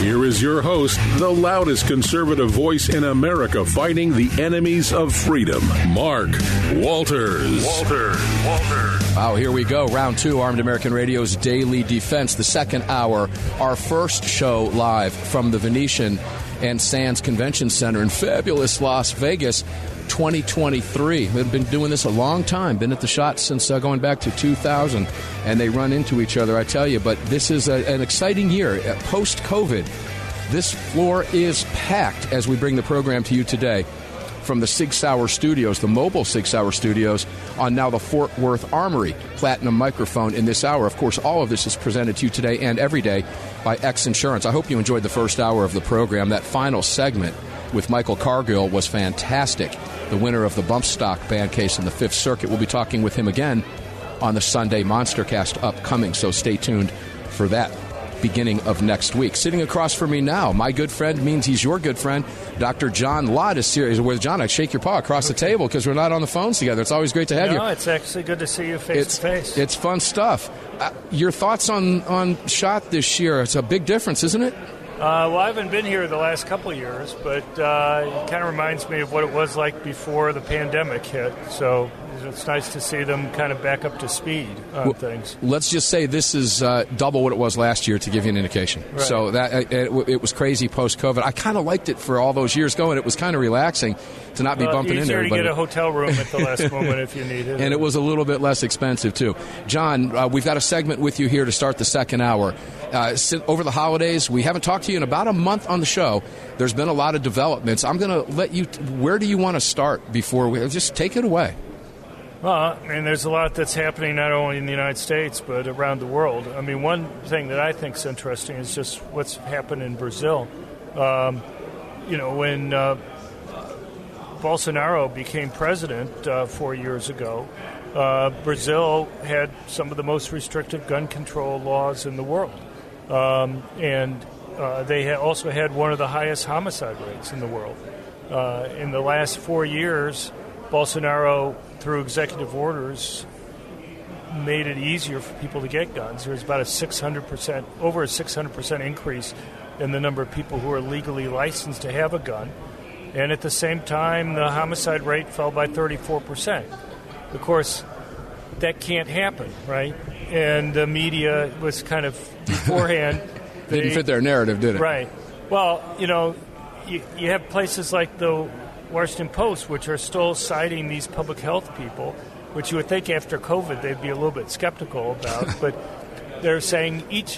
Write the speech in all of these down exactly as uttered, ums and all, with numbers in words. Here is your host, the loudest conservative voice in America fighting the enemies of freedom, Mark Walters. Walters. Walters. Wow, here we go. Round two, Armed American Radio's Daily Defense, the second hour. Our first show live from the Venetian and Sands Convention Center in fabulous Las Vegas, twenty twenty-three. They've been doing this a long time, been at the SHOT since uh, going back to two thousand, and they run into each other, I tell you. But this is a, an exciting year. Uh, post-COVID, this floor is packed as we bring the program to you today from the Sig Sauer Studios, the mobile Sig Sauer Studios, on now the Fort Worth Armory Platinum Microphone in this hour. Of course, all of this is presented to you today and every day by X Insurance. I hope you enjoyed the first hour of the program. That final segment with Michael Cargill was fantastic, the winner of the bump stock ban case in the Fifth Circuit. We'll be talking with him again on the Sunday MonsterCast upcoming, so stay tuned for that beginning of next week. Sitting across from me now, my good friend means he's your good friend, Doctor John Lott is here. With John, I shake your paw across the table because we're not on the phones together. It's always great to have no, you. No, it's actually good to see you face it's, to face. It's fun stuff. Uh, your thoughts on, on SHOT this year? It's a big difference, isn't it? Uh, well, I haven't been here the last couple of years, but uh, it kind of reminds me of what it was like before the pandemic hit. So it's nice to see them kind of back up to speed on well, things. Let's just say this is uh, double what it was last year, to give you an indication. Right. So that it, it was crazy post-COVID. I kind of liked it for all those years going. It was kind of relaxing to not well, be bumping into everybody. Easier to get a hotel room at the last moment if you need it. And it was a little bit less expensive, too. John, uh, we've got a segment with you here to start the second hour. Uh, over the holidays, we haven't talked to you in about a month on the show. There's been a lot of developments. I'm going to let you, t- where do you want to start before we, just take it away. Well, I mean, there's a lot that's happening not only in the United States, but around the world. I mean, one thing that I think is interesting is just what's happened in Brazil. Um, you know, when uh, Bolsonaro became president uh, four years ago, uh, Brazil had some of the most restrictive gun control laws in the world. Um, and uh, they ha- also had one of the highest homicide rates in the world. Uh, in the last four years, Bolsonaro, through executive orders, made it easier for people to get guns. There's about a six hundred percent, over a six hundred percent increase in the number of people who are legally licensed to have a gun. And at the same time, the homicide rate fell by thirty-four percent. Of course, that can't happen, right? And the media was kind of beforehand. They, didn't fit their narrative, did it? Right. Well, you know, you, you have places like the Washington Post, which are still citing these public health people, which you would think after COVID they'd be a little bit skeptical about. But they're saying each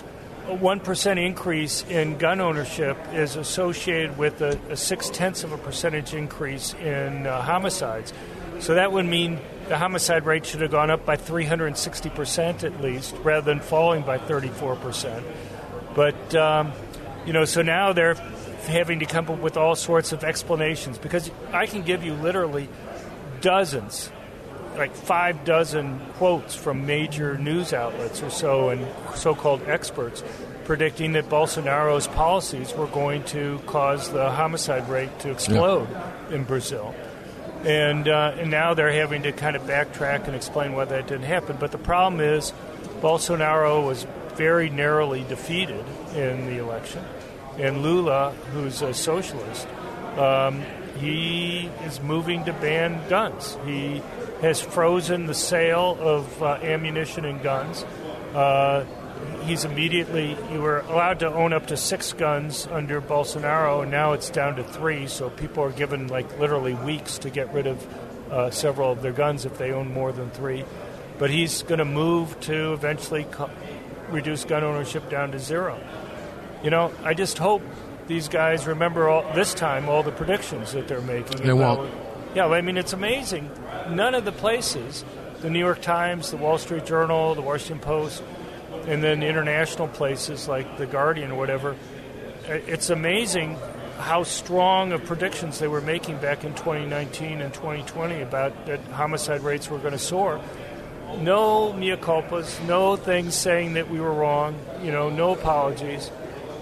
one percent increase in gun ownership is associated with a, a six-tenths of a percentage increase in uh, homicides. So that would mean the homicide rate should have gone up by three hundred sixty percent at least, rather than falling by thirty-four percent. But, um, you know, so now they're having to come up with all sorts of explanations, because I can give you literally dozens, like five dozen quotes from major news outlets or so and so-called experts predicting that Bolsonaro's policies were going to cause the homicide rate to explode yeah. in Brazil. And, uh, and now they're having to kind of backtrack and explain why that didn't happen. But the problem is Bolsonaro was very narrowly defeated in the election. And Lula, who's a socialist, um, he is moving to ban guns. He has frozen the sale of uh, ammunition and guns. Uh, he's immediately, you were allowed to own up to six guns under Bolsonaro, and now it's down to three, so people are given like literally weeks to get rid of uh, several of their guns if they own more than three. But he's going to move to eventually co- reduce gun ownership down to zero. You know, I just hope these guys remember all, this time all the predictions that they're making. They about, won't. Yeah, I mean, it's amazing. None of the places, the New York Times, the Wall Street Journal, the Washington Post, and then international places like The Guardian or whatever, it's amazing how strong of predictions they were making back in twenty nineteen and twenty twenty about that homicide rates were going to soar. No mea culpas, no things saying that we were wrong, you know, no apologies.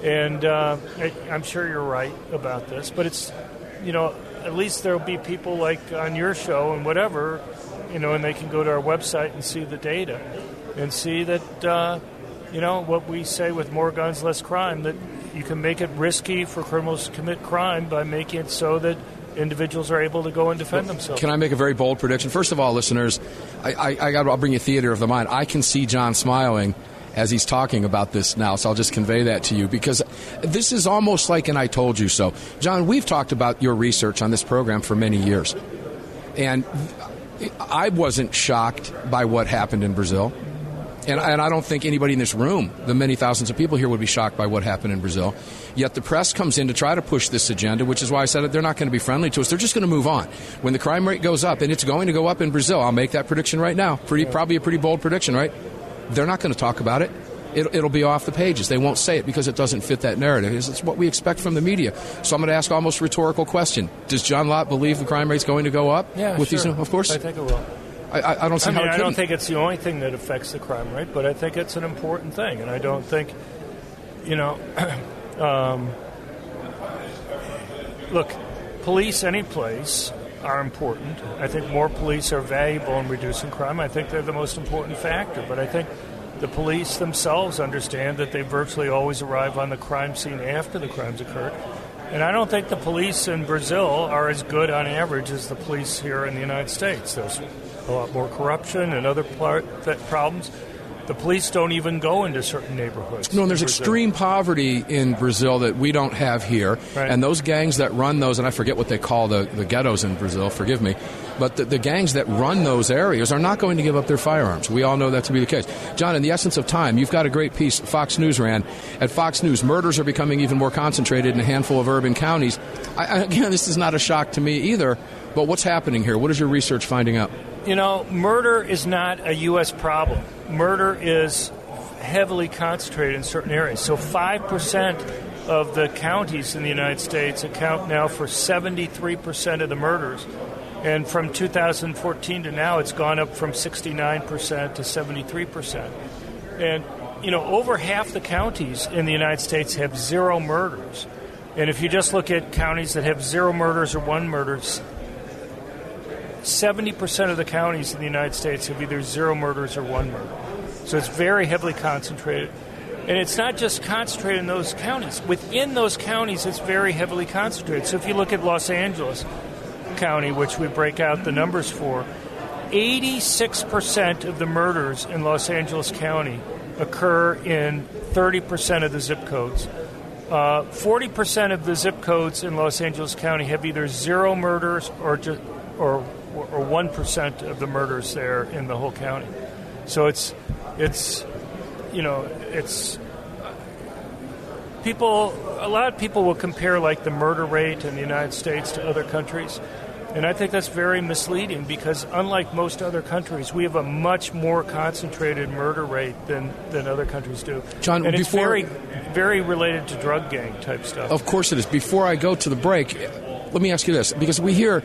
And uh, I, I'm sure you're right about this, but it's, you know, at least there'll be people like on your show and whatever, you know, and they can go to our website and see the data and see that, uh, you know, what we say with more guns, less crime, that you can make it risky for criminals to commit crime by making it so that individuals are able to go and defend well, themselves. Can I make a very bold prediction? First of all, listeners, I, I, I got, I'll bring you theater of the mind. I can see John smiling as he's talking about this now, so I'll just convey that to you, because this is almost like an I told you so. John, we've talked about your research on this program for many years, and I wasn't shocked by what happened in Brazil, and, and I don't think anybody in this room, the many thousands of people here, would be shocked by what happened in Brazil. Yet the press comes in to try to push this agenda, which is why I said they're not going to be friendly to us. They're just going to move on. When the crime rate goes up, and it's going to go up in Brazil, I'll make that prediction right now. Pretty, probably a pretty bold prediction, right? They're not going to talk about it. It'll, it'll be off the pages. They won't say it because it doesn't fit that narrative. It's, it's what we expect from the media. So I'm going to ask almost a rhetorical question. Does John Lott believe the crime rate's going to go up? Yeah, with sure. These, of course. I think it will. I, I don't see I how mean, it I couldn't. Don't think it's the only thing that affects the crime rate, but I think it's an important thing. And I don't think, you know, um, look, police any place are important. I think more police are valuable in reducing crime. I think they're the most important factor. But I think the police themselves understand that they virtually always arrive on the crime scene after the crimes occur. And I don't think the police in Brazil are as good on average as the police here in the United States. There's a lot more corruption and other problems. The police don't even go into certain neighborhoods. No, and there's extreme poverty in Brazil that we don't have here. Right. And those gangs that run those, and I forget what they call the, the ghettos in Brazil, forgive me, but the, the gangs that run those areas are not going to give up their firearms. We all know that to be the case. John, in the essence of time, you've got a great piece Fox News ran. At Fox News, murders are becoming even more concentrated in a handful of urban counties. I, again, this is not a shock to me either, but what's happening here? What is your research finding out? You know, murder is not a U S problem. Murder is heavily concentrated in certain areas. So five percent of the counties in the United States account now for seventy-three percent of the murders. And from two thousand fourteen to now, it's gone up from sixty-nine percent to seventy-three percent. And, you know, over half the counties in the United States have zero murders. And if you just look at counties that have zero murders or one murder, seventy percent of the counties in the United States have either zero murders or one murder. So it's very heavily concentrated. And it's not just concentrated in those counties. Within those counties, it's very heavily concentrated. So if you look at Los Angeles County, which we break out the numbers for, eighty-six percent of the murders in Los Angeles County occur in thirty percent of the zip codes. Uh, forty percent of the zip codes in Los Angeles County have either zero murders or just, or or one percent of the murders there in the whole county. So it's, it's, you know, it's, people, a lot of people will compare like the murder rate in the United States to other countries. And I think that's very misleading because unlike most other countries, we have a much more concentrated murder rate than, than other countries do. John, and it's before, very, very related to drug gang type stuff. Of course it is. Before I go to the break, let me ask you this, because we hear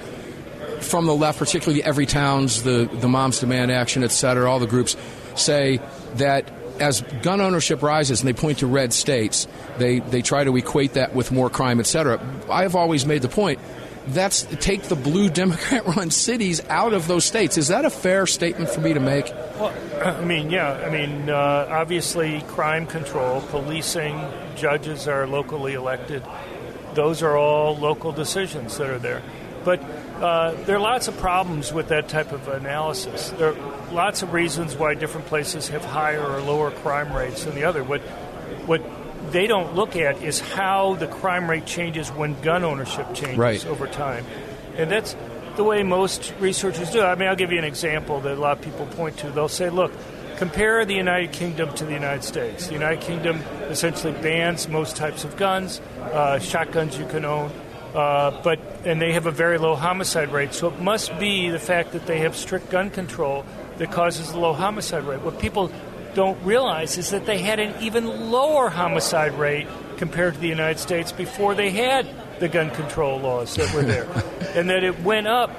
from the left, particularly Every Towns, the, the Moms Demand Action, et cetera, all the groups say that as gun ownership rises, and they point to red states, they, they try to equate that with more crime, et cetera. I've always made the point, that's take the blue Democrat-run cities out of those states. Is that a fair statement for me to make? Well, I mean, yeah. I mean, uh, obviously crime control, policing, judges are locally elected. Those are all local decisions that are there. But Uh, there are lots of problems with that type of analysis. There are lots of reasons why different places have higher or lower crime rates than the other. What what they don't look at is how the crime rate changes when gun ownership changes right. over time. And that's the way most researchers do. I mean, I'll give you an example that a lot of people point to. They'll say, look, compare the United Kingdom to the United States. The United Kingdom essentially bans most types of guns, uh, shotguns you can own. Uh, but and they have a very low homicide rate, so it must be the fact that they have strict gun control that causes the low homicide rate. What people don't realize is that they had an even lower homicide rate compared to the United States before they had the gun control laws that were there. And that it went up.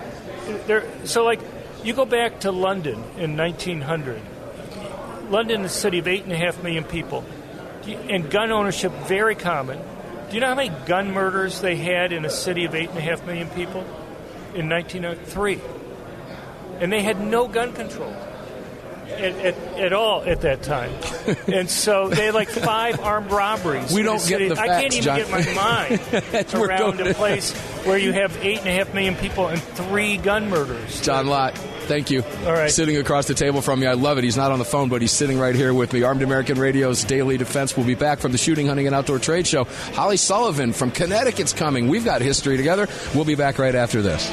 There, so, like, you go back to London in nineteen hundred. London is a city of eight and a half million people. And gun ownership, very common. Do you know how many gun murders they had in a city of eight and a half million people? In nineteen oh three. And they had no gun control at, at, at all at that time. And so they had like five armed robberies. We don't get the facts, I can't even John. get my mind around a place where you have eight and a half million people and three gun murders. John Lott, thank you. All right. Sitting across the table from me. I love it. He's not on the phone, but he's sitting right here with me. Armed American Radio's Daily Defense. We'll be back from the Shooting, Hunting, and Outdoor Trade Show. Holly Sullivan from Connecticut's coming. We've got history together. We'll be back right after this.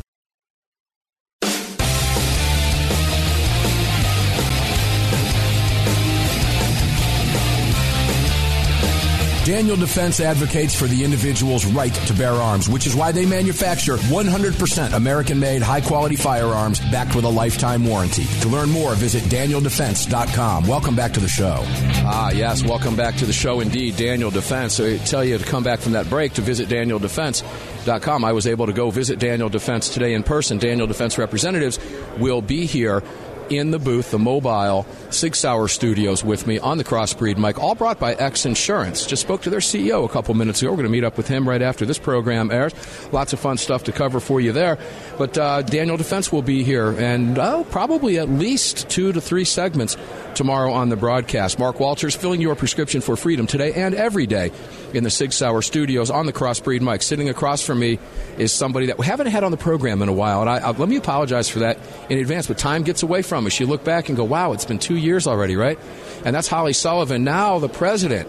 Daniel Defense advocates for the individual's right to bear arms, which is why they manufacture one hundred percent American-made, high-quality firearms backed with a lifetime warranty. To learn more, visit Daniel Defense dot com. Welcome back to the show. Ah, yes, welcome back to the show indeed, Daniel Defense. I tell you to come back from that break to visit Daniel Defense dot com. I was able to go visit Daniel Defense today in person. Daniel Defense representatives will be here in the booth, the mobile Sig Sauer studios with me on the Crossbreed mic, all brought by X Insurance. Just spoke to their C E O a couple minutes ago. We're going to meet up with him right after this program airs. Lots of fun stuff to cover for you there. But uh, Daniel Defense will be here, and uh, probably at least two to three segments tomorrow on the broadcast. Mark Walters filling your prescription for freedom today and every day in the Sig Sauer studios on the Crossbreed mic. Sitting across from me is somebody that we haven't had on the program in a while, and I, I, let me apologize for that in advance, but time gets away from us. You look back and go, wow, it's been two years already, right? And that's Holly Sullivan, now the president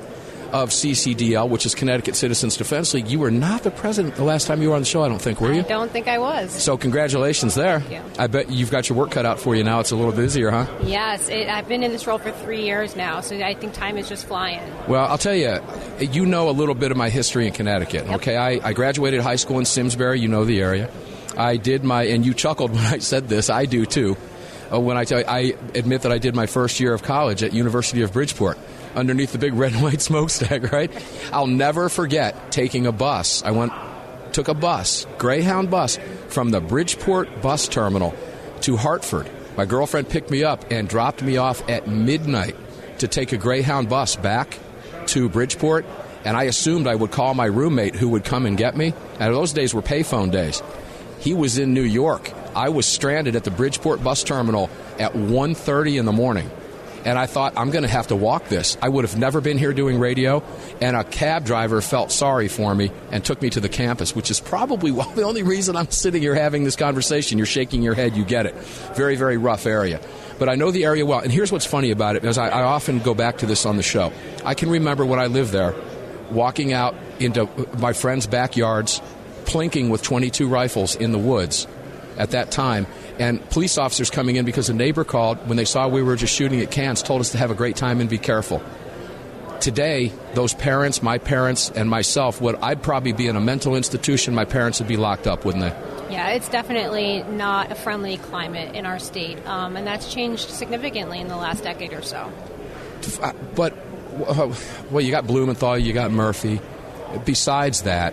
of C C D L, which is Connecticut Citizens Defense League. You were not the president the last time you were on the show, I don't think, were you? I don't think I was. So congratulations there. Thank you. I bet you've got your work cut out for you now. It's a little busier, huh? Yes. It, I've been in this role for three years now, so I think time is just flying. Well, I'll tell you, you know a little bit of my history in Connecticut. Yep. Okay, I, I graduated high school in Simsbury. You know the area. I did my, and you chuckled when I said this. I do, too. When I tell you, I admit that I did my first year of college at University of Bridgeport underneath the big red and white smokestack, right? I'll never forget taking a bus. I went, took a bus, Greyhound bus, from the Bridgeport bus terminal to Hartford. My girlfriend picked me up and dropped me off at midnight to take a Greyhound bus back to Bridgeport, and I assumed I would call my roommate who would come and get me. And those days were payphone days. He was in New York. I was stranded at the Bridgeport bus terminal at one thirty in the morning, and I thought, I'm going to have to walk this. I would have never been here doing radio, and a cab driver felt sorry for me and took me to the campus, which is probably the only reason I'm sitting here having this conversation. You're shaking your head. You get it. Very, very rough area. But I know the area well, and here's what's funny about it, because I, I often go back to this on the show. I can remember when I lived there, walking out into my friends' backyards, plinking with twenty-two rifles in the woods at that time, and police officers coming in because a neighbor called when they saw we were just shooting at cans, told us to have a great time and be careful. Today, those parents, my parents, and myself, would I'd probably be in a mental institution. My parents would be locked up, wouldn't they? Yeah, it's definitely not a friendly climate in our state, um, and that's changed significantly in the last decade or so. But, well, you got Blumenthal, you got Murphy. Besides that,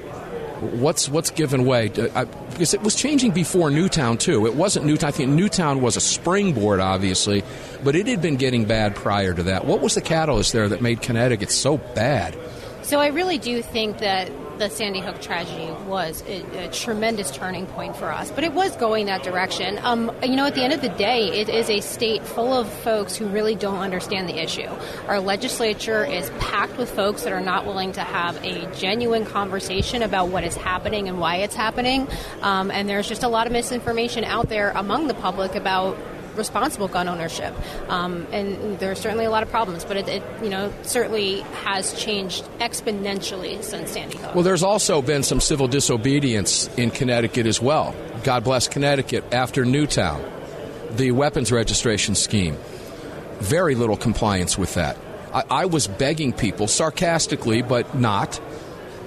What's what's given way? I, because it was changing before Newtown, too. It wasn't Newtown. I think Newtown was a springboard, obviously, but it had been getting bad prior to that. What was the catalyst there that made Connecticut so bad? So I really do think that the Sandy Hook tragedy was a, a tremendous turning point for us, but it was going that direction. Um, you know, at the end of the day, it is a state full of folks who really don't understand the issue. Our legislature is packed with folks that are not willing to have a genuine conversation about what is happening and why it's happening, um, and there's just a lot of misinformation out there among the public about responsible gun ownership, um, and there are certainly a lot of problems, but it, it you know certainly has changed exponentially since Sandy Hook. Well, there's also been some civil disobedience in Connecticut as well. God bless Connecticut. After Newtown, the weapons registration scheme, very little compliance with that. I, I was begging people, sarcastically but not,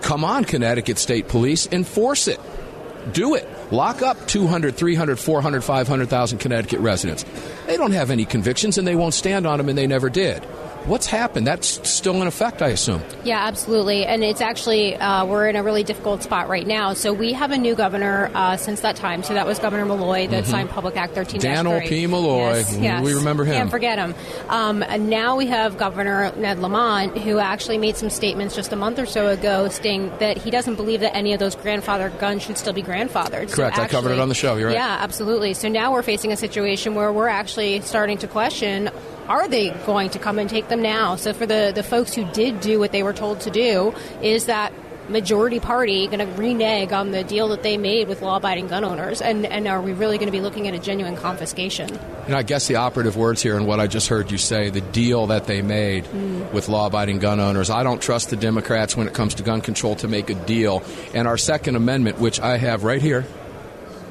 come on, Connecticut State Police, enforce it. Do it. Lock up two hundred, three hundred, four hundred, five hundred thousand Connecticut residents. They don't have any convictions, and they won't stand on them, and they never did. What's happened? That's still in effect, I assume. Yeah, absolutely. And it's actually, uh, we're in a really difficult spot right now. So we have a new governor uh, since that time. So that was Governor Malloy that mm-hmm. signed Public Act thirteen dash three. Daniel P. Malloy. Yes, yes. We remember him. Can't forget him. Um, and now we have Governor Ned Lamont, who actually made some statements just a month or so ago stating that he doesn't believe that any of those grandfathered guns should still be grandfathered. Correct. So actually, I covered it on the show. You're right. Yeah, absolutely. So now we're facing a situation where we're actually starting to question, are they going to come and take them now? So for the, the folks who did do what they were told to do, is that majority party going to renege on the deal that they made with law-abiding gun owners? And, and are we really going to be looking at a genuine confiscation? And I guess the operative words here in what I just heard you say, the deal that they made mm. with law-abiding gun owners. I don't trust the Democrats when it comes to gun control to make a deal. And our Second Amendment, which I have right here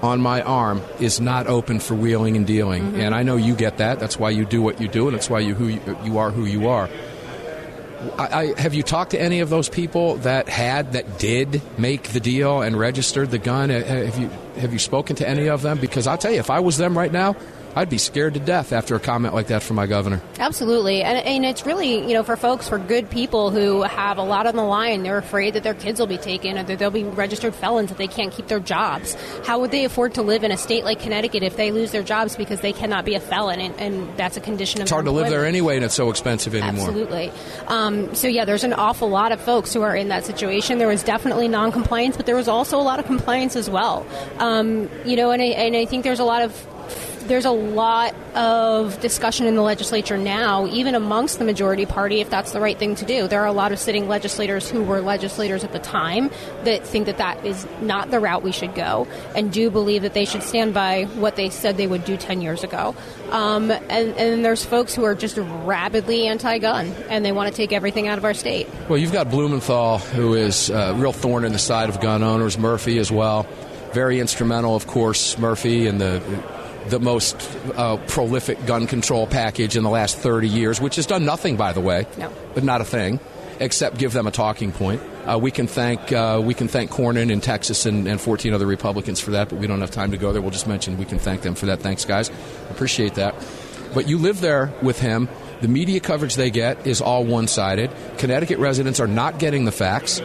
on my arm, is not open for wheeling and dealing. Mm-hmm. And I know you get that. That's why you do what you do, and that's why you who you, you are who you are. I, I, have you talked to any of those people that had, that did make the deal and registered the gun? Have you have you spoken to any of them? Because I'll tell you, if I was them right now, I'd be scared to death after a comment like that from my governor. Absolutely. And, and it's really, you know, for folks, for good people who have a lot on the line, they're afraid that their kids will be taken or that they'll be registered felons, that they can't keep their jobs. How would they afford to live in a state like Connecticut if they lose their jobs because they cannot be a felon? And, and that's a condition of It's hard employment. To live there anyway, and it's so expensive anymore. Absolutely. Um, so, yeah, there's an awful lot of folks who are in that situation. There was definitely noncompliance, but there was also a lot of compliance as well. Um, you know, and I, and I think there's a lot of There's a lot of discussion in the legislature now, even amongst the majority party, if that's the right thing to do. There are a lot of sitting legislators who were legislators at the time that think that that is not the route we should go and do believe that they should stand by what they said they would do ten years ago. Um, and, and there's folks who are just rabidly anti-gun, and they want to take everything out of our state. Well, you've got Blumenthal, who is a real thorn in the side of gun owners, Murphy as well. Very instrumental, of course, Murphy and the... the most uh, prolific gun control package in the last thirty years, which has done nothing, by the way, no. but not a thing, except give them a talking point. Uh, we can thank uh, we can thank Cornyn in Texas and, and fourteen other Republicans for that, but we don't have time to go there. We'll just mention we can thank them for that. Thanks, guys. Appreciate that. But you live there with him. The media coverage they get is all one-sided. Connecticut residents are not getting the facts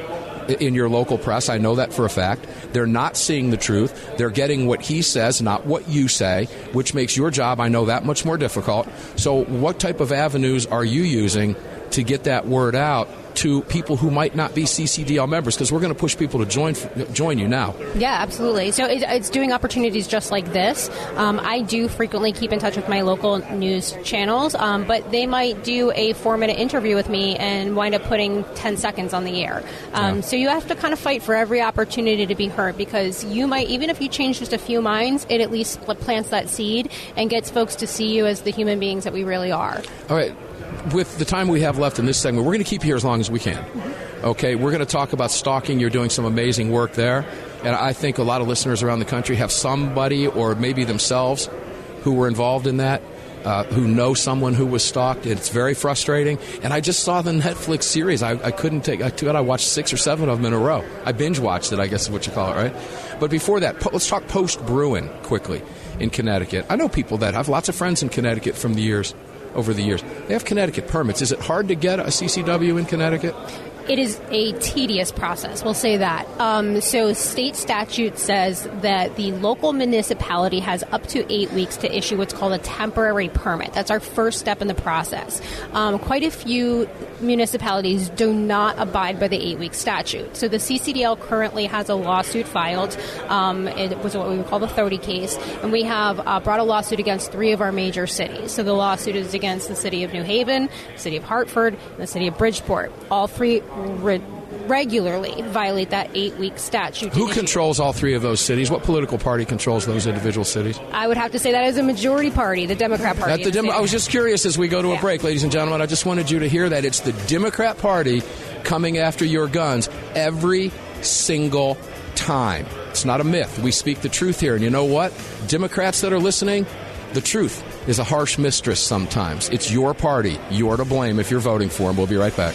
in your local press. I know that for a fact. They're not seeing the truth. They're getting what he says, not what you say, which makes your job, I know, that much more difficult. So what type of avenues are you using to get that word out to people who might not be C C D L members, because we're going to push people to join join you now. Yeah, absolutely. So it, it's doing opportunities just like this. Um, I do frequently keep in touch with my local news channels, um, but they might do a four-minute interview with me and wind up putting ten seconds on the air. Um, yeah. So you have to kind of fight for every opportunity to be heard, because you might, even if you change just a few minds, it at least plants that seed and gets folks to see you as the human beings that we really are. All right. With the time we have left in this segment, we're going to keep you here as long as we can. Okay, we're going to talk about stalking. You're doing some amazing work there. And I think a lot of listeners around the country have somebody or maybe themselves who were involved in that, uh, who know someone who was stalked. It's very frustrating. And I just saw the Netflix series. I, I couldn't take I, I watched six or seven of them in a row. I binge watched it, I guess is what you call it, right? But before that, po- let's talk post-Bruin quickly in Connecticut. I know people that have lots of friends in Connecticut from the years. Over the years. They have Connecticut permits. Is it hard to get a C C W in Connecticut? It is a tedious process, we'll say that. Um, so state statute says that the local municipality has up to eight weeks to issue what's called a temporary permit. That's our first step in the process. Um, quite a few municipalities do not abide by the eight-week statute. So the C C D L currently has a lawsuit filed. Um, it was what we would call the thirty case. And we have uh, brought a lawsuit against three of our major cities. So the lawsuit is against the city of New Haven, the city of Hartford, and the city of Bridgeport. All three Re- regularly violate that eight-week statute. Who controls all three of those cities? What political party controls those individual cities? I would have to say that is a majority party, the Democrat Party. The Dem- I was just curious as we go to yeah. a break, ladies and gentlemen. I just wanted you to hear that it's the Democrat Party coming after your guns every single time. It's not a myth. We speak the truth here. And you know what? Democrats that are listening, the truth is a harsh mistress sometimes. It's your party. You're to blame if you're voting for them. We'll be right back.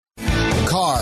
Car,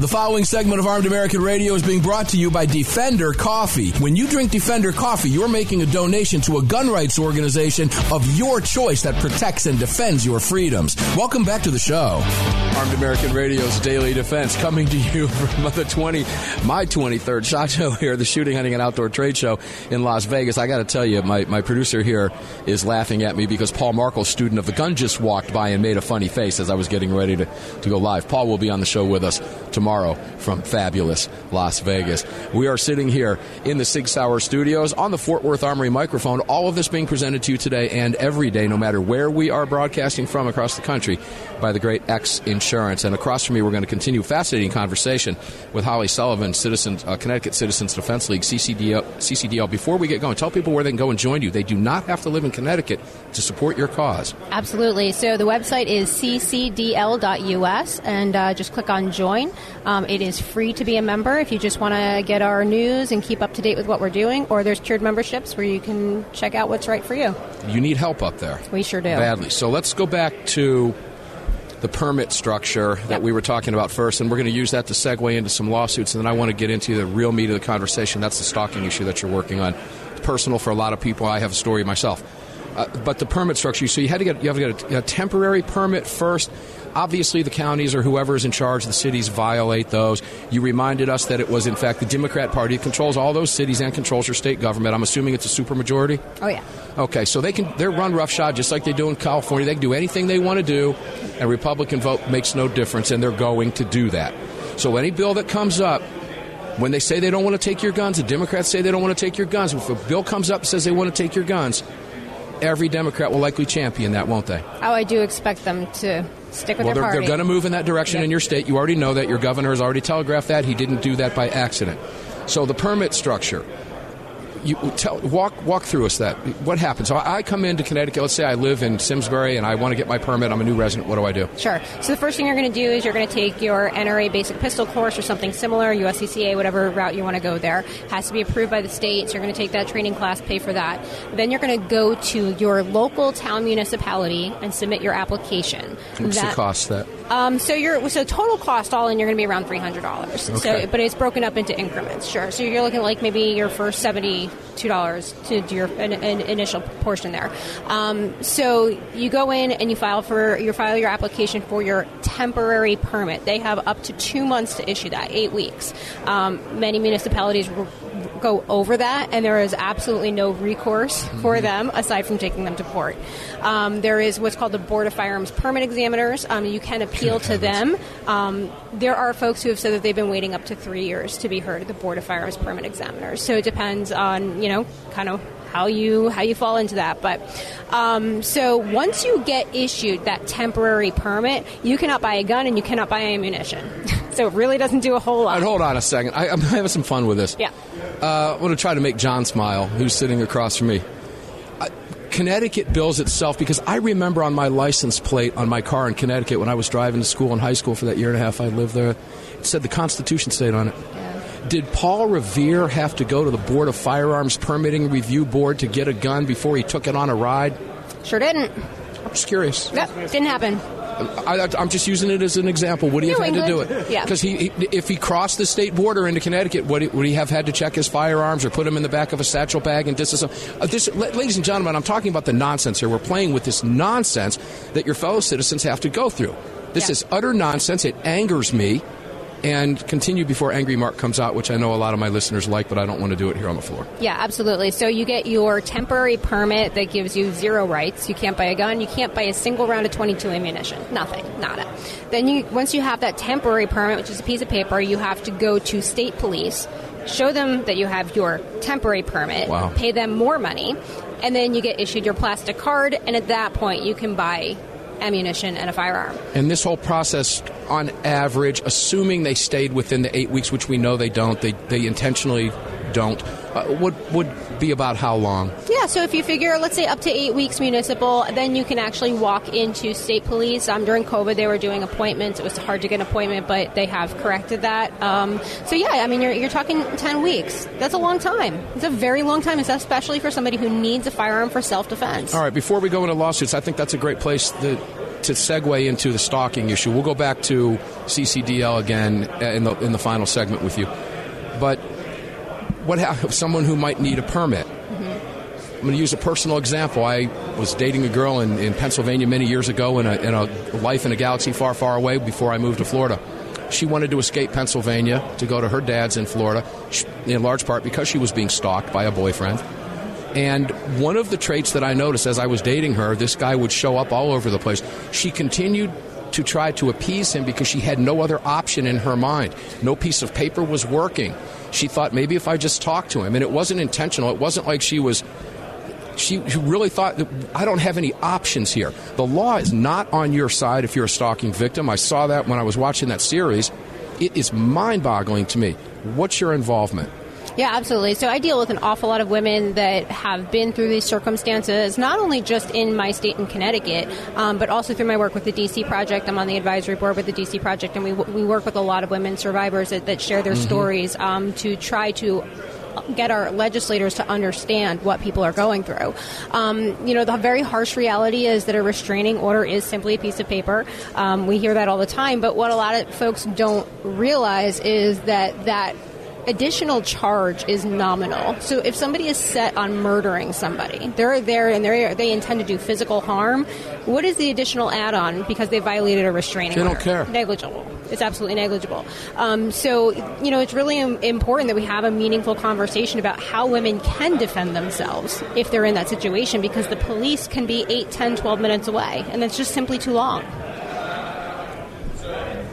The following segment of Armed American Radio is being brought to you by Defender Coffee. When you drink Defender Coffee, you're making a donation to a gun rights organization of your choice that protects and defends your freedoms. Welcome back to the show. Armed American Radio's Daily Defense, coming to you from the twenty, my twenty-third SHOT Show here, the Shooting, Hunting, and Outdoor Trade Show in Las Vegas. I got to tell you, my, my producer here is laughing at me because Paul Markle, student of the gun, just walked by and made a funny face as I was getting ready to, to go live. Paul will be on the show with us tomorrow from fabulous Las Vegas. We are sitting here in the Sig Sauer studios on the Fort Worth Armory microphone. All of this being presented to you today and every day, no matter where we are broadcasting from across the country, by the great X Insurance. And across from me, we're going to continue a fascinating conversation with Holly Sullivan, Citizens, uh, Connecticut Citizens Defense League, C C D L. Before we get going, tell people where they can go and join you. They do not have to live in Connecticut to support your cause. Absolutely. So the website is c c d l dot u s, and uh, just click on join. Um, it is free to be a member if you just want to get our news and keep up to date with what we're doing. Or there's tiered memberships where you can check out what's right for you. You need help up there. We sure do. Badly. So let's go back to the permit structure that yep. we were talking about first, and we're going to use that to segue into some lawsuits. And then I want to get into the real meat of the conversation. That's the stalking issue that you're working on. It's personal for a lot of people. I have a story myself. Uh, but the permit structure, so you had to get you have to get a, a temporary permit first. Obviously, the counties or whoever is in charge, the cities violate those. You reminded us that it was, in fact, the Democrat Party controls all those cities and controls your state government. I'm assuming it's a supermajority? Oh, yeah. Okay, so they can they're run roughshod just like they do in California. They can do anything they want to do, and Republican vote makes no difference, and they're going to do that. So any bill that comes up When they say they don't want to take your guns, the Democrats say they don't want to take your guns. If a bill comes up and says they want to take your guns, every Democrat will likely champion that, won't they? Oh, I do expect them to stick with well, their party. They're going to move in that direction yep. in your state. You already know that. Your governor has already telegraphed that. He didn't do that by accident. So the permit structure, you tell, walk walk through us that. What happens? So I come into Connecticut. Let's say I live in Simsbury and I want to get my permit. I'm a new resident. What do I do? Sure. So the first thing you're going to do is you're going to take your N R A basic pistol course or something similar, U S C C A, whatever route you want to go there. It has to be approved by the state. So you're going to take that training class, pay for that. Then you're going to go to your local town municipality and submit your application. What's that, the cost that? Um, so your so total cost all in, you're going to be around three hundred dollars. Okay. So, but it's broken up into increments. Sure. So you're looking at like maybe your first seventy-two dollars to do your an, an initial portion there. Um, so you go in and you file for you file your application for your temporary permit. They have up to two months to issue that, eight weeks. Um, many municipalities re- go over that, and there is absolutely no recourse for them aside from taking them to court. Um, there is what's called the Board of Firearms Permit Examiners. Um, you can appeal to them. Um, there are folks who have said that they've been waiting up to three years to be heard at the Board of Firearms Permit Examiners. So it depends on, you know, kind of how you how you fall into that. But um, so once you get issued that temporary permit, you cannot buy a gun and you cannot buy ammunition. So it really doesn't do a whole lot. Right, hold on a second. I, I'm having some fun with this. Yeah. Uh, I'm going to try to make John smile, who's sitting across from me. Uh, Connecticut bills itself, because I remember on my license plate on my car in Connecticut when I was driving to school in high school for that year and a half I lived there, it said the Constitution stayed on it. Yeah. Did Paul Revere have to go to the Board of Firearms Permitting Review Board to get a gun before he took it on a ride? Sure didn't. I'm just curious. Yep, didn't happen. I, I'm just using it as an example. Would he have had to do it? Yeah. Because he, he, if he crossed the state border into Connecticut, would he, would he have had to check his firearms or put them in the back of a satchel bag and disassemble? Uh, this, ladies and gentlemen, I'm talking about the nonsense here. We're playing with this nonsense that your fellow citizens have to go through. This yeah. is utter nonsense. It angers me. And continue before Angry Mark comes out, which I know a lot of my listeners like, but I don't want to do it here on the floor. Yeah, absolutely. So you get your temporary permit that gives you zero rights. You can't buy a gun. You can't buy a single round of twenty-two ammunition. Nothing. Nada. Then you, once you have that temporary permit, which is a piece of paper, you have to go to state police, show them that you have your temporary permit, wow. pay them more money, and then you get issued your plastic card, and at that point you can buy ammunition and a firearm. And this whole process, on average, assuming they stayed within the eight weeks, which we know they don't, they they intentionally don't, uh, would would be about how long? Yeah, so if you figure, let's say, up to eight weeks municipal, then you can actually walk into state police. Um, during COVID, they were doing appointments. It was hard to get an appointment, but they have corrected that. Um, so, yeah, I mean, you're you're talking ten weeks. That's a long time. It's a very long time, especially for somebody who needs a firearm for self-defense. All right, before we go into lawsuits, I think that's a great place that to segue into the stalking issue. We'll go back to C C D L again in the in the final segment with you. But what happens someone who might need a permit? Mm-hmm. I'm going to use a personal example. I was dating a girl in, in Pennsylvania many years ago in a, in a life in a galaxy far, far away before I moved to Florida. She wanted to escape Pennsylvania to go to her dad's in Florida, in large part because she was being stalked by a boyfriend. And one of the traits that I noticed as I was dating her, this guy would show up all over the place. She continued to try to appease him because she had no other option in her mind. No piece of paper was working. She thought, maybe if I just talked to him. And it wasn't intentional. It wasn't like she was... She really thought, that I don't have any options here. The law is not on your side if you're a stalking victim. I saw that when I was watching that series. It is mind-boggling to me. What's your involvement? Yeah, absolutely. So I deal with an awful lot of women that have been through these circumstances, not only just in my state in Connecticut, um, but also through my work with the D C Project. I'm on the advisory board with the D C Project, and we we work with a lot of women survivors that, that share their mm-hmm. stories um, to try to get our legislators to understand what people are going through. Um, you know, the very harsh reality is that a restraining order is simply a piece of paper. Um, we hear that all the time, but what a lot of folks don't realize is that that additional charge is nominal. So if somebody is set on murdering somebody, they're there and they they intend to do physical harm, what is the additional add-on because they violated a restraining order? They don't care. Negligible. It's absolutely negligible. Um, so, you know, it's really important that we have a meaningful conversation about how women can defend themselves if they're in that situation, because the police can be eight, ten, twelve minutes away, and that's just simply too long.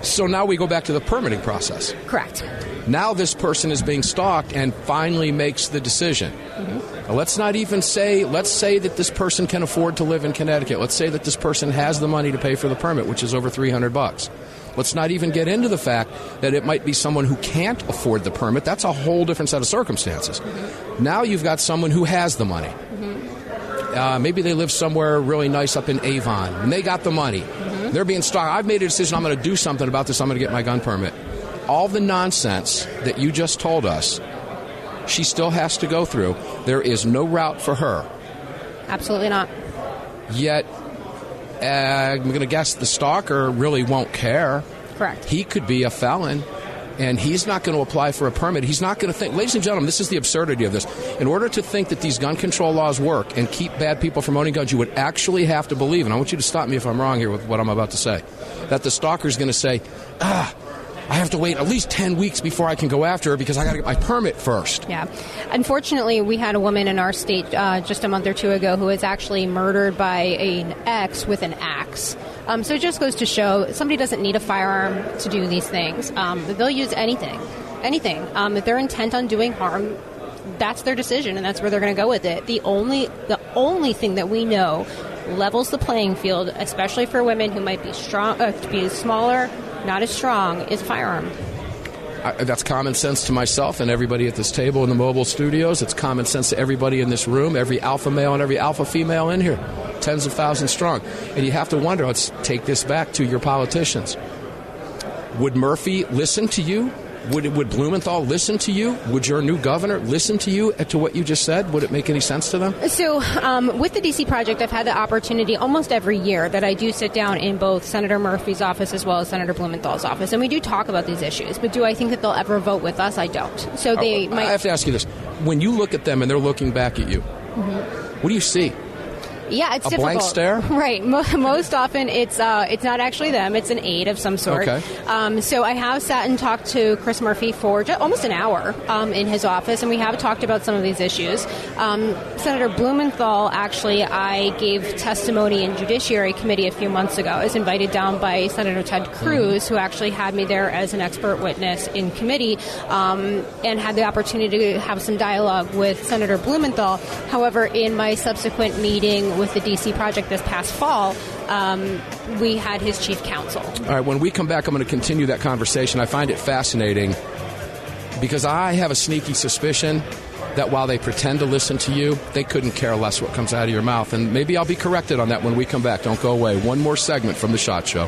So now we go back to the permitting process. Correct. Now this person is being stalked and finally makes the decision. Mm-hmm. Let's not even say, let's say that this person can afford to live in Connecticut. Let's say that this person has the money to pay for the permit, which is over three hundred bucks. Let's not even get into the fact that it might be someone who can't afford the permit. That's a whole different set of circumstances. Mm-hmm. Now you've got someone who has the money. Mm-hmm. Uh, maybe they live somewhere really nice up in Avon, and they got the money. Mm-hmm. They're being stalked. I've made a decision. I'm going to do something about this. I'm going to get my gun permit. All the nonsense that you just told us, she still has to go through. There is no route for her. Absolutely not. Yet, uh, I'm going to guess the stalker really won't care. Correct. He could be a felon, and he's not going to apply for a permit. He's not going to think. Ladies and gentlemen, this is the absurdity of this. In order to think that these gun control laws work and keep bad people from owning guns, you would actually have to believe, and I want you to stop me if I'm wrong here with what I'm about to say, that the stalker's going to say, ah, I have to wait at least ten weeks before I can go after her because I got to get my permit first. Yeah. Unfortunately, we had a woman in our state uh, just a month or two ago who was actually murdered by an ex with an axe. Um, so it just goes to show somebody doesn't need a firearm to do these things. Um, they'll use anything, anything. Um, if they're intent on doing harm, that's their decision, and that's where they're going to go with it. The only, the only thing that we know levels the playing field, especially for women who might be strong, uh, to be smaller, not as strong, is a firearm. I, that's common sense to myself and everybody at this table in the mobile studios. It's common sense to everybody in this room, every alpha male and every alpha female in here, tens of thousands strong. And you have to wonder, let's take this back to your politicians. Would Murphy listen to you? Would, would Blumenthal listen to you? Would your new governor listen to you, to what you just said? Would it make any sense to them? So um, with the D C Project, I've had the opportunity almost every year that I do sit down in both Senator Murphy's office as well as Senator Blumenthal's office. And we do talk about these issues. But do I think that they'll ever vote with us? I don't. So they I, might. I have to ask you this. When you look at them and they're looking back at you, mm-hmm. what do you see? Yeah, it's a difficult. Blank stare? Right. Most often it's uh, it's not actually them. It's an aide of some sort. Okay. Um, so I have sat and talked to Chris Murphy for just almost an hour um, in his office, and we have talked about some of these issues. Um, Senator Blumenthal, actually, I gave testimony in Judiciary Committee a few months ago. I was invited down by Senator Ted Cruz, mm-hmm. who actually had me there as an expert witness in committee, um, and had the opportunity to have some dialogue with Senator Blumenthal. However, in my subsequent meeting with the D C Project this past fall, um, we had his chief counsel. All right, when we come back, I'm going to continue that conversation. I find it fascinating because I have a sneaky suspicion that while they pretend to listen to you, they couldn't care less what comes out of your mouth. And maybe I'll be corrected on that when we come back. Don't go away. One more segment from the SHOT Show.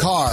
Car,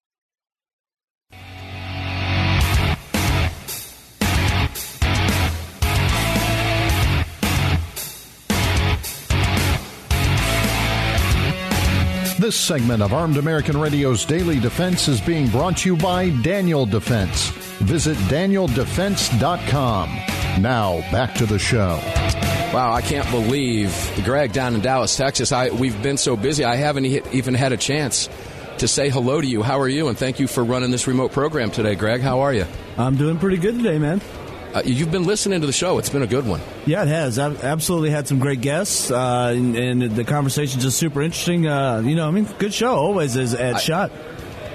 This segment of Armed American Radio's Daily Defense is being brought to you by Daniel Defense. Visit daniel defense dot com. Now, back to the show. Wow, I can't believe, Greg, down in Dallas, Texas, I, we've been so busy, I haven't even had a chance to say hello to you. How are you? And thank you for running this remote program today, Greg. How are you? I'm doing pretty good today, man. Uh, you've been listening to the show. It's been a good one. Yeah, it has. I've absolutely had some great guests, uh, and, and the conversation's just super interesting. Uh, you know, I mean, good show always is at I, SHOT.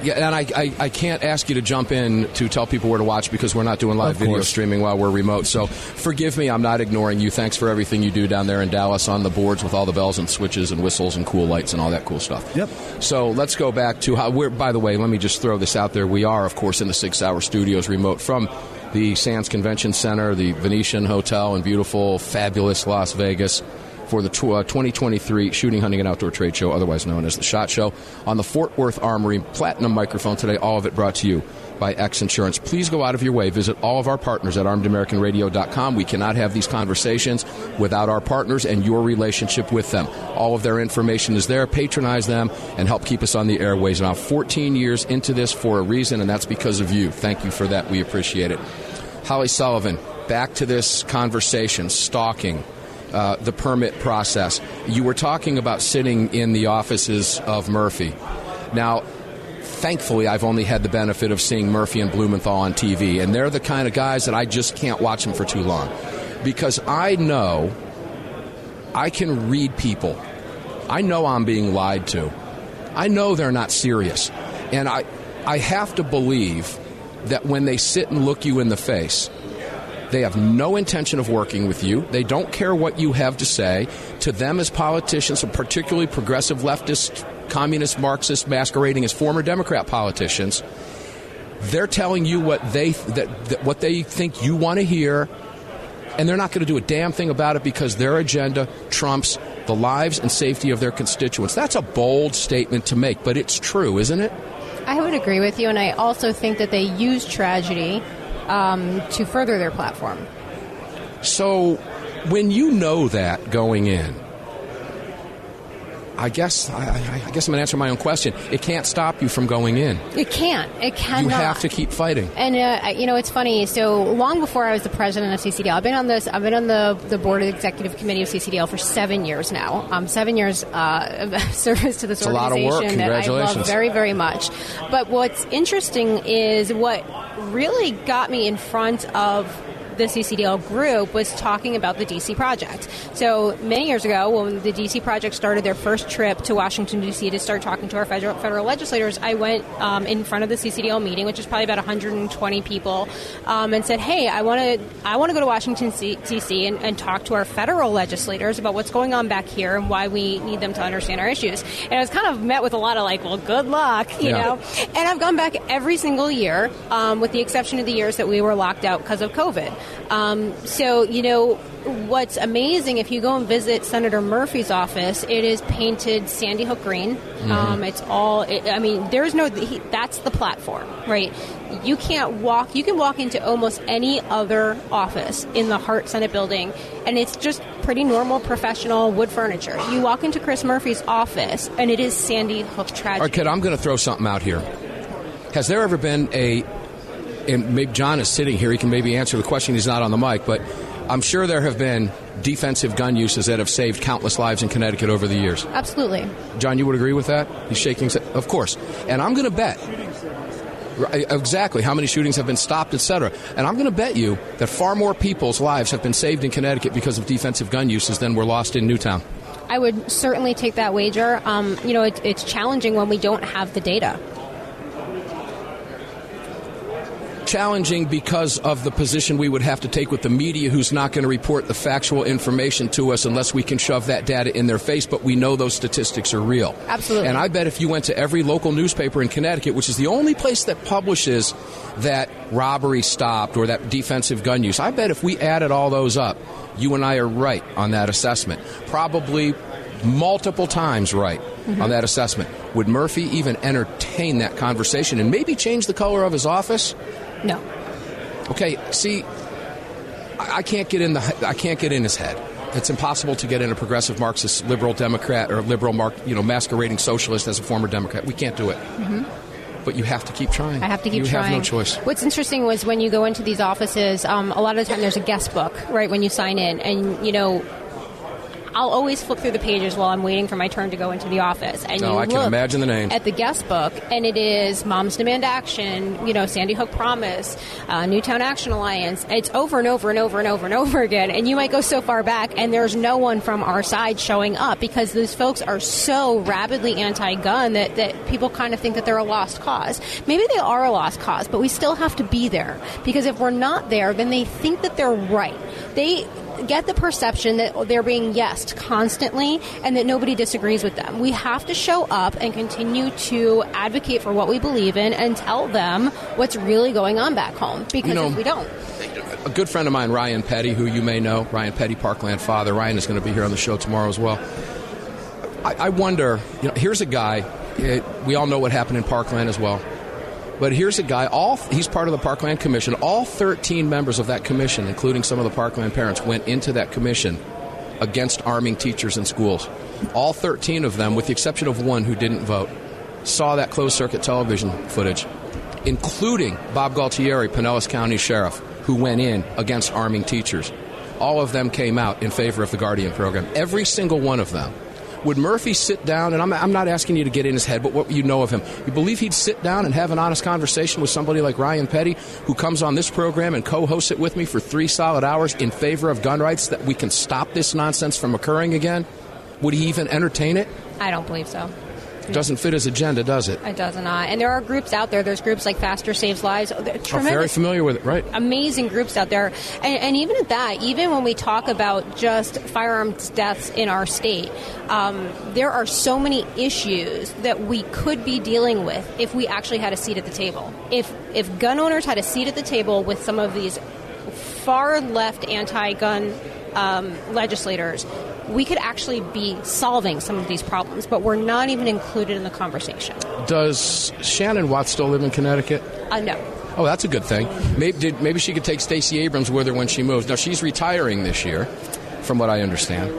Yeah, and I, I, I can't ask you to jump in to tell people where to watch because we're not doing live video streaming while we're remote. So forgive me, I'm not ignoring you. Thanks for everything you do down there in Dallas on the boards with all the bells and switches and whistles and cool lights and all that cool stuff. Yep. So let's go back to how we're, by the way, let me just throw this out there. We are, of course, in the Sig Sauer Studios remote from the Sands Convention Center, the Venetian Hotel in beautiful, fabulous Las Vegas for the twenty twenty-three Shooting, Hunting, and Outdoor Trade Show, otherwise known as the SHOT Show, on the Fort Worth Armory Platinum microphone today. All of it brought to you by X Insurance. Please go out of your way. Visit all of our partners at armed american radio dot com. We cannot have these conversations without our partners and your relationship with them. All of their information is there. Patronize them and help keep us on the airways. Now, fourteen years into this for a reason, and that's because of you. Thank you for that. We appreciate it. Holly Sullivan, back to this conversation, stalking, uh, the permit process. You were talking about sitting in the offices of Murphy. Now, thankfully, I've only had the benefit of seeing Murphy and Blumenthal on T V, and they're the kind of guys that I just can't watch them for too long because I know I can read people. I know I'm being lied to. I know they're not serious. And I, I have to believe that when they sit and look you in the face, they have no intention of working with you. They don't care what you have to say. To them as politicians, and particularly progressive leftists, communist Marxists masquerading as former Democrat politicians, they're telling you what they that, that what they think you want to hear, and they're not going to do a damn thing about it because their agenda trumps the lives and safety of their constituents. That's a bold statement to make, but it's true, isn't it? I would agree with you, and I also think that they use tragedy um, to further their platform. So when you know that going in, I guess I, I guess I'm going to answer my own question. It can't stop you from going in. It can't. It cannot. You have to keep fighting. And uh, you know, it's funny. So long before I was the president of C C D L, I've been on this. I've been on the, the board of the executive committee of C C D L for seven years now. Um, seven years uh, of service to this it's organization a lot of work. Congratulations. That I love very, very much. But what's interesting is what really got me in front of the C C D L group was talking about the D C Project. So many years ago, when the D C Project started their first trip to Washington, D C to start talking to our federal, federal legislators, I went um, in front of the C C D L meeting, which is probably about one hundred twenty people, um, and said, hey, I want to I want to go to Washington, D C and, and talk to our federal legislators about what's going on back here and why we need them to understand our issues. And I was kind of met with a lot of like, well, good luck, you yeah. know. And I've gone back every single year, um, with the exception of the years that we were locked out because of COVID. Um, so, you know, what's amazing, if you go and visit Senator Murphy's office, it is painted Sandy Hook green. Mm-hmm. Um, it's all, it, I mean, there's no, he, that's the platform, right? You can't walk, you can walk into almost any other office in the Hart Senate building, and it's just pretty normal, professional wood furniture. You walk into Chris Murphy's office, and it is Sandy Hook tragedy. All right, kid, I'm going to throw something out here. Has there ever been a... and maybe John is sitting here, he can maybe answer the question, he's not on the mic, but I'm sure there have been defensive gun uses that have saved countless lives in Connecticut over the years. Absolutely. John, you would agree with that? He's shaking, of course. And I'm going to bet, exactly, how many shootings have been stopped, et cetera. And I'm going to bet you that far more people's lives have been saved in Connecticut because of defensive gun uses than were lost in Newtown. I would certainly take that wager. Um, you know, it, it's challenging when we don't have the data. Challenging because of the position we would have to take with the media, who's not going to report the factual information to us unless we can shove that data in their face, but we know those statistics are real. Absolutely. And I bet if you went to every local newspaper in Connecticut, which is the only place that publishes that robbery stopped or that defensive gun use, I bet if we added all those up, you and I are right on that assessment. Probably multiple times right mm-hmm. on that assessment. Would Murphy even entertain that conversation and maybe change the color of his office? No. Okay, see, I can't get in the I can't get in his head. It's impossible to get in a progressive Marxist liberal Democrat or liberal Mark, you know, masquerading socialist as a former Democrat. We can't do it. Mm-hmm. But you have to keep trying. I have to keep you trying. You have no choice. What's interesting was when you go into these offices, um, a lot of the time there's a guest book, right, when you sign in. And, you know, I'll always flip through the pages while I'm waiting for my turn to go into the office. And oh, you I can imagine the name. At the guest book, and it is Moms Demand Action, you know, Sandy Hook Promise, uh, Newtown Action Alliance. It's over and over and over and over and over again. And you might go so far back, and there's no one from our side showing up because those folks are so rabidly anti-gun that, that people kind of think that they're a lost cause. Maybe they are a lost cause, but we still have to be there. Because if we're not there, then they think that they're right. They get the perception that they're being yesed constantly and that nobody disagrees with them. We have to show up and continue to advocate for what we believe in and tell them what's really going on back home, because you know, if we don't. A good friend of mine, Ryan Petty, who you may know, Ryan Petty, Parkland father. Ryan is going to be here on the show tomorrow as well. I, I wonder, you know, here's a guy, it, we all know what happened in Parkland as well. But here's a guy, all he's part of the Parkland Commission. All thirteen members of that commission, including some of the Parkland parents, went into that commission against arming teachers in schools. All thirteen of them, with the exception of one who didn't vote, saw that closed-circuit television footage, including Bob Gualtieri, Pinellas County Sheriff, who went in against arming teachers. All of them came out in favor of the Guardian program, every single one of them. Would Murphy sit down, and I'm, I'm not asking you to get in his head, but what you know of him, you believe he'd sit down and have an honest conversation with somebody like Ryan Petty, who comes on this program and co-hosts it with me for three solid hours in favor of gun rights, that we can stop this nonsense from occurring again? Would he even entertain it? I don't believe so. It doesn't fit his agenda, does it? It does not. And there are groups out there. There's groups like Faster Saves Lives. Tremendous, I'm very familiar with it, right? Amazing groups out there. And, and even at that, even when we talk about just firearms deaths in our state, um, there are so many issues that we could be dealing with if we actually had a seat at the table. If if gun owners had a seat at the table with some of these far left anti-gun um, legislators, we could actually be solving some of these problems, but we're not even included in the conversation. Does Shannon Watts still live in Connecticut? Uh, no. Oh, that's a good thing. Maybe, did, maybe she could take Stacey Abrams with her when she moves. Now, she's retiring this year, from what I understand.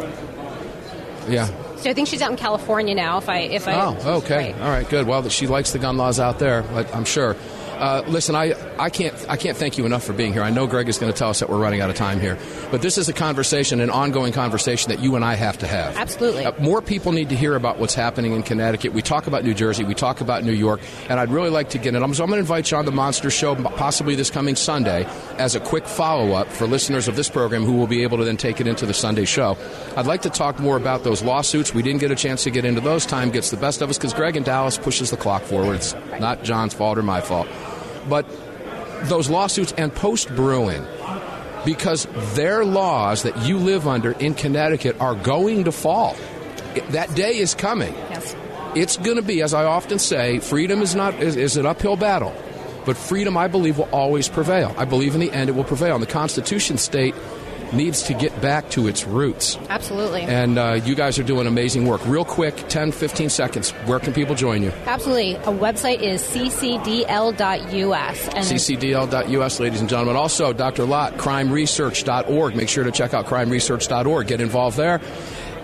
Yeah. So I think she's out in California now, if I... If I oh, okay. Right. All right, good. Well, she likes the gun laws out there, I'm sure. Uh, listen, I, I can't I can't thank you enough for being here. I know Greg is going to tell us that we're running out of time here. But this is a conversation, an ongoing conversation that you and I have to have. Absolutely. Uh, more people need to hear about what's happening in Connecticut. We talk about New Jersey. We talk about New York. And I'd really like to get in. So I'm going to invite you on the Monster Show possibly this coming Sunday as a quick follow-up for listeners of this program who will be able to then take it into the Sunday show. I'd like to talk more about those lawsuits. We didn't get a chance to get into those. Time gets the best of us because Greg in Dallas pushes the clock forward. It's not John's fault or my fault. But those lawsuits and post-Bruin, because their laws that you live under in Connecticut are going to fall. That day is coming. Yes. It's going to be, as I often say, freedom is not is, is an uphill battle. But freedom, I believe, will always prevail. I believe in the end it will prevail. And the Constitution state needs to get back to its roots. Absolutely. And uh, you guys are doing amazing work. Real quick, ten, fifteen seconds, where can people join you? Absolutely. A website is C C D L dot U S. And C C D L dot U S, ladies and gentlemen. Also, Doctor Lott, crime research dot org. Make sure to check out crime research dot org. Get involved there.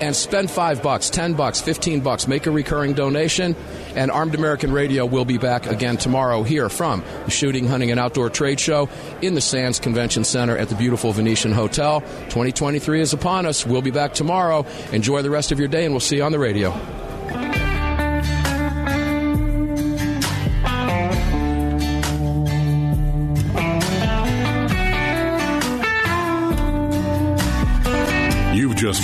And spend five bucks, ten bucks, fifteen bucks. Make a recurring donation. And Armed American Radio will be back again tomorrow here from the Shooting, Hunting, and Outdoor Trade Show in the Sands Convention Center at the beautiful Venetian Hotel. twenty twenty-three is upon us. We'll be back tomorrow. Enjoy the rest of your day, and we'll see you on the radio. Just